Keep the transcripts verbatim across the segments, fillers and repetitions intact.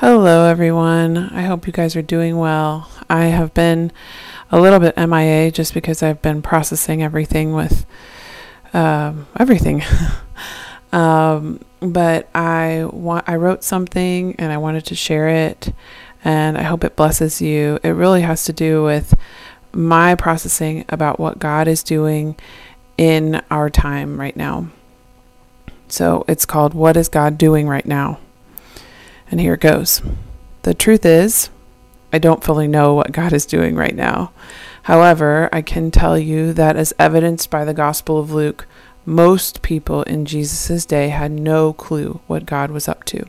Hello everyone, I hope you guys are doing well. I have been a little bit M I A just because I've been processing everything with um, everything. um, but I wa- I wrote something and I wanted to share it and I hope it blesses you. It really has to do with my processing about what God is doing in our time right now. So it's called, What is God Doing Right Now? And here it goes. The truth is, I don't fully know what God is doing right now. However, I can tell you that as evidenced by the Gospel of Luke, most people in Jesus' day had no clue what God was up to.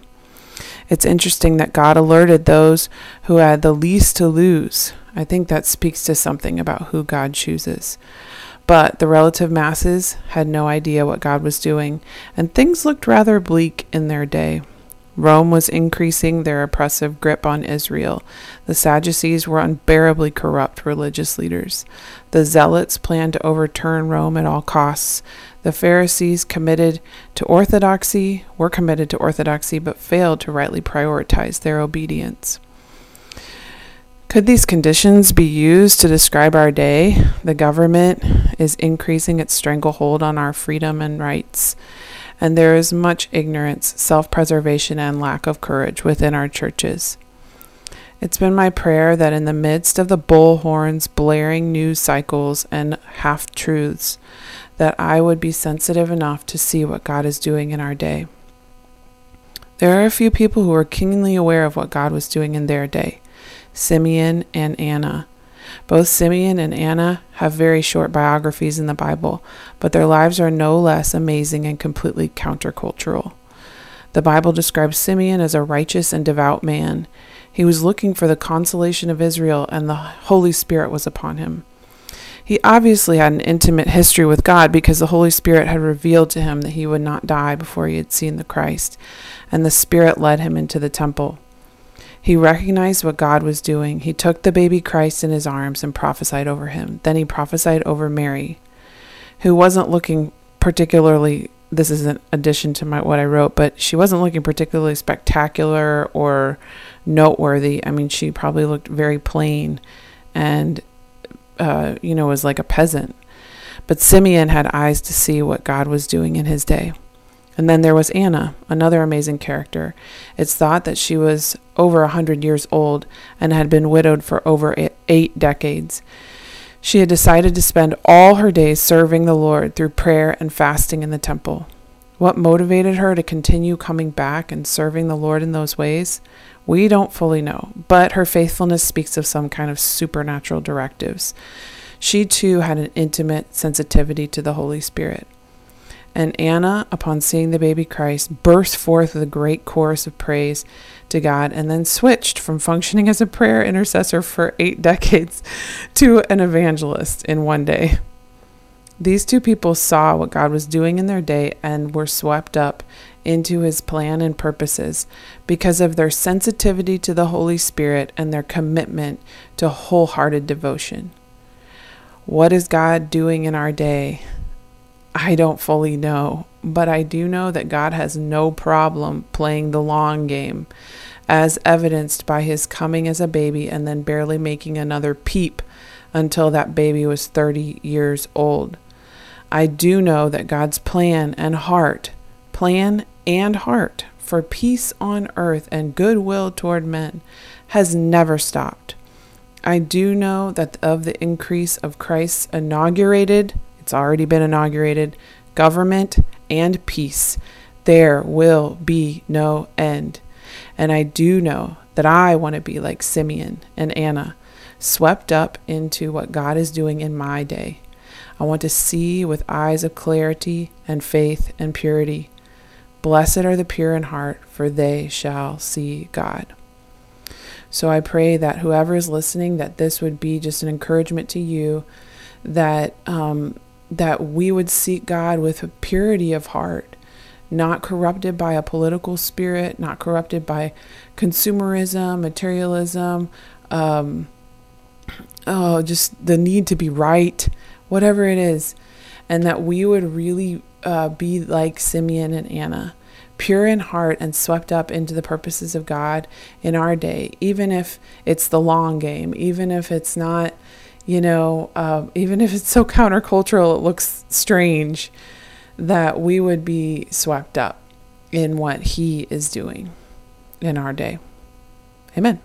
It's interesting that God alerted those who had the least to lose. I think that speaks to something about who God chooses. But the relative masses had no idea what God was doing, and things looked rather bleak in their day. Rome was increasing their oppressive grip on Israel. The Sadducees were unbearably corrupt religious leaders. The Zealots planned to overturn Rome at all costs. The Pharisees committed to orthodoxy, were committed to orthodoxy, but failed to rightly prioritize their obedience. Could these conditions be used to describe our day? The government is increasing its stranglehold on our freedom and rights. And there is much ignorance, self-preservation, and lack of courage within our churches. It's been my prayer that in the midst of the bullhorns, blaring news cycles, and half-truths, that I would be sensitive enough to see what God is doing in our day. There are a few people who are keenly aware of what God was doing in their day, Simeon and Anna. Both Simeon and Anna have very short biographies in the Bible, but their lives are no less amazing and completely countercultural. The Bible describes Simeon as a righteous and devout man. He was looking for the consolation of Israel, and the Holy Spirit was upon him. He obviously had an intimate history with God because the Holy Spirit had revealed to him that he would not die before he had seen the Christ, and the Spirit led him into the temple. He recognized what God was doing. He took the baby Christ in his arms and prophesied over him. Then he prophesied over Mary, who wasn't looking particularly, this is an addition to my what I wrote, but she wasn't looking particularly spectacular or noteworthy. I mean, she probably looked very plain and, uh, you know, was like a peasant. But Simeon had eyes to see what God was doing in his day. And then there was Anna, another amazing character. It's thought that she was over a hundred years old and had been widowed for over eight decades. She had decided to spend all her days serving the Lord through prayer and fasting in the temple. What motivated her to continue coming back and serving the Lord in those ways? We don't fully know, but her faithfulness speaks of some kind of supernatural directives. She too had an intimate sensitivity to the Holy Spirit. And Anna, upon seeing the baby Christ, burst forth with a great chorus of praise to God and then switched from functioning as a prayer intercessor for eight decades to an evangelist in one day. These two people saw what God was doing in their day and were swept up into his plan and purposes because of their sensitivity to the Holy Spirit and their commitment to wholehearted devotion. What is God doing in our day? I don't fully know, but I do know that God has no problem playing the long game, as evidenced by his coming as a baby and then barely making another peep until that baby was thirty years old. I do know that God's plan and heart, plan and heart for peace on earth and goodwill toward men has never stopped. I do know that of the increase of Christ's inaugurated It's already been inaugurated, government and peace, there will be no end. And I do know that I want to be like Simeon and Anna, swept up into what God is doing in my day. I want to see with eyes of clarity and faith and purity. Blessed are the pure in heart, for they shall see God. So I pray that whoever is listening, that this would be just an encouragement to you, that um, that we would seek God with a purity of heart, not corrupted by a political spirit, not corrupted by consumerism, materialism, um, oh, just the need to be right, whatever it is, and that we would really uh, be like Simeon and Anna, pure in heart and swept up into the purposes of God in our day, even if it's the long game, even if it's not, you know, uh, even if it's so countercultural, it looks strange, that we would be swept up in what he is doing in our day. Amen.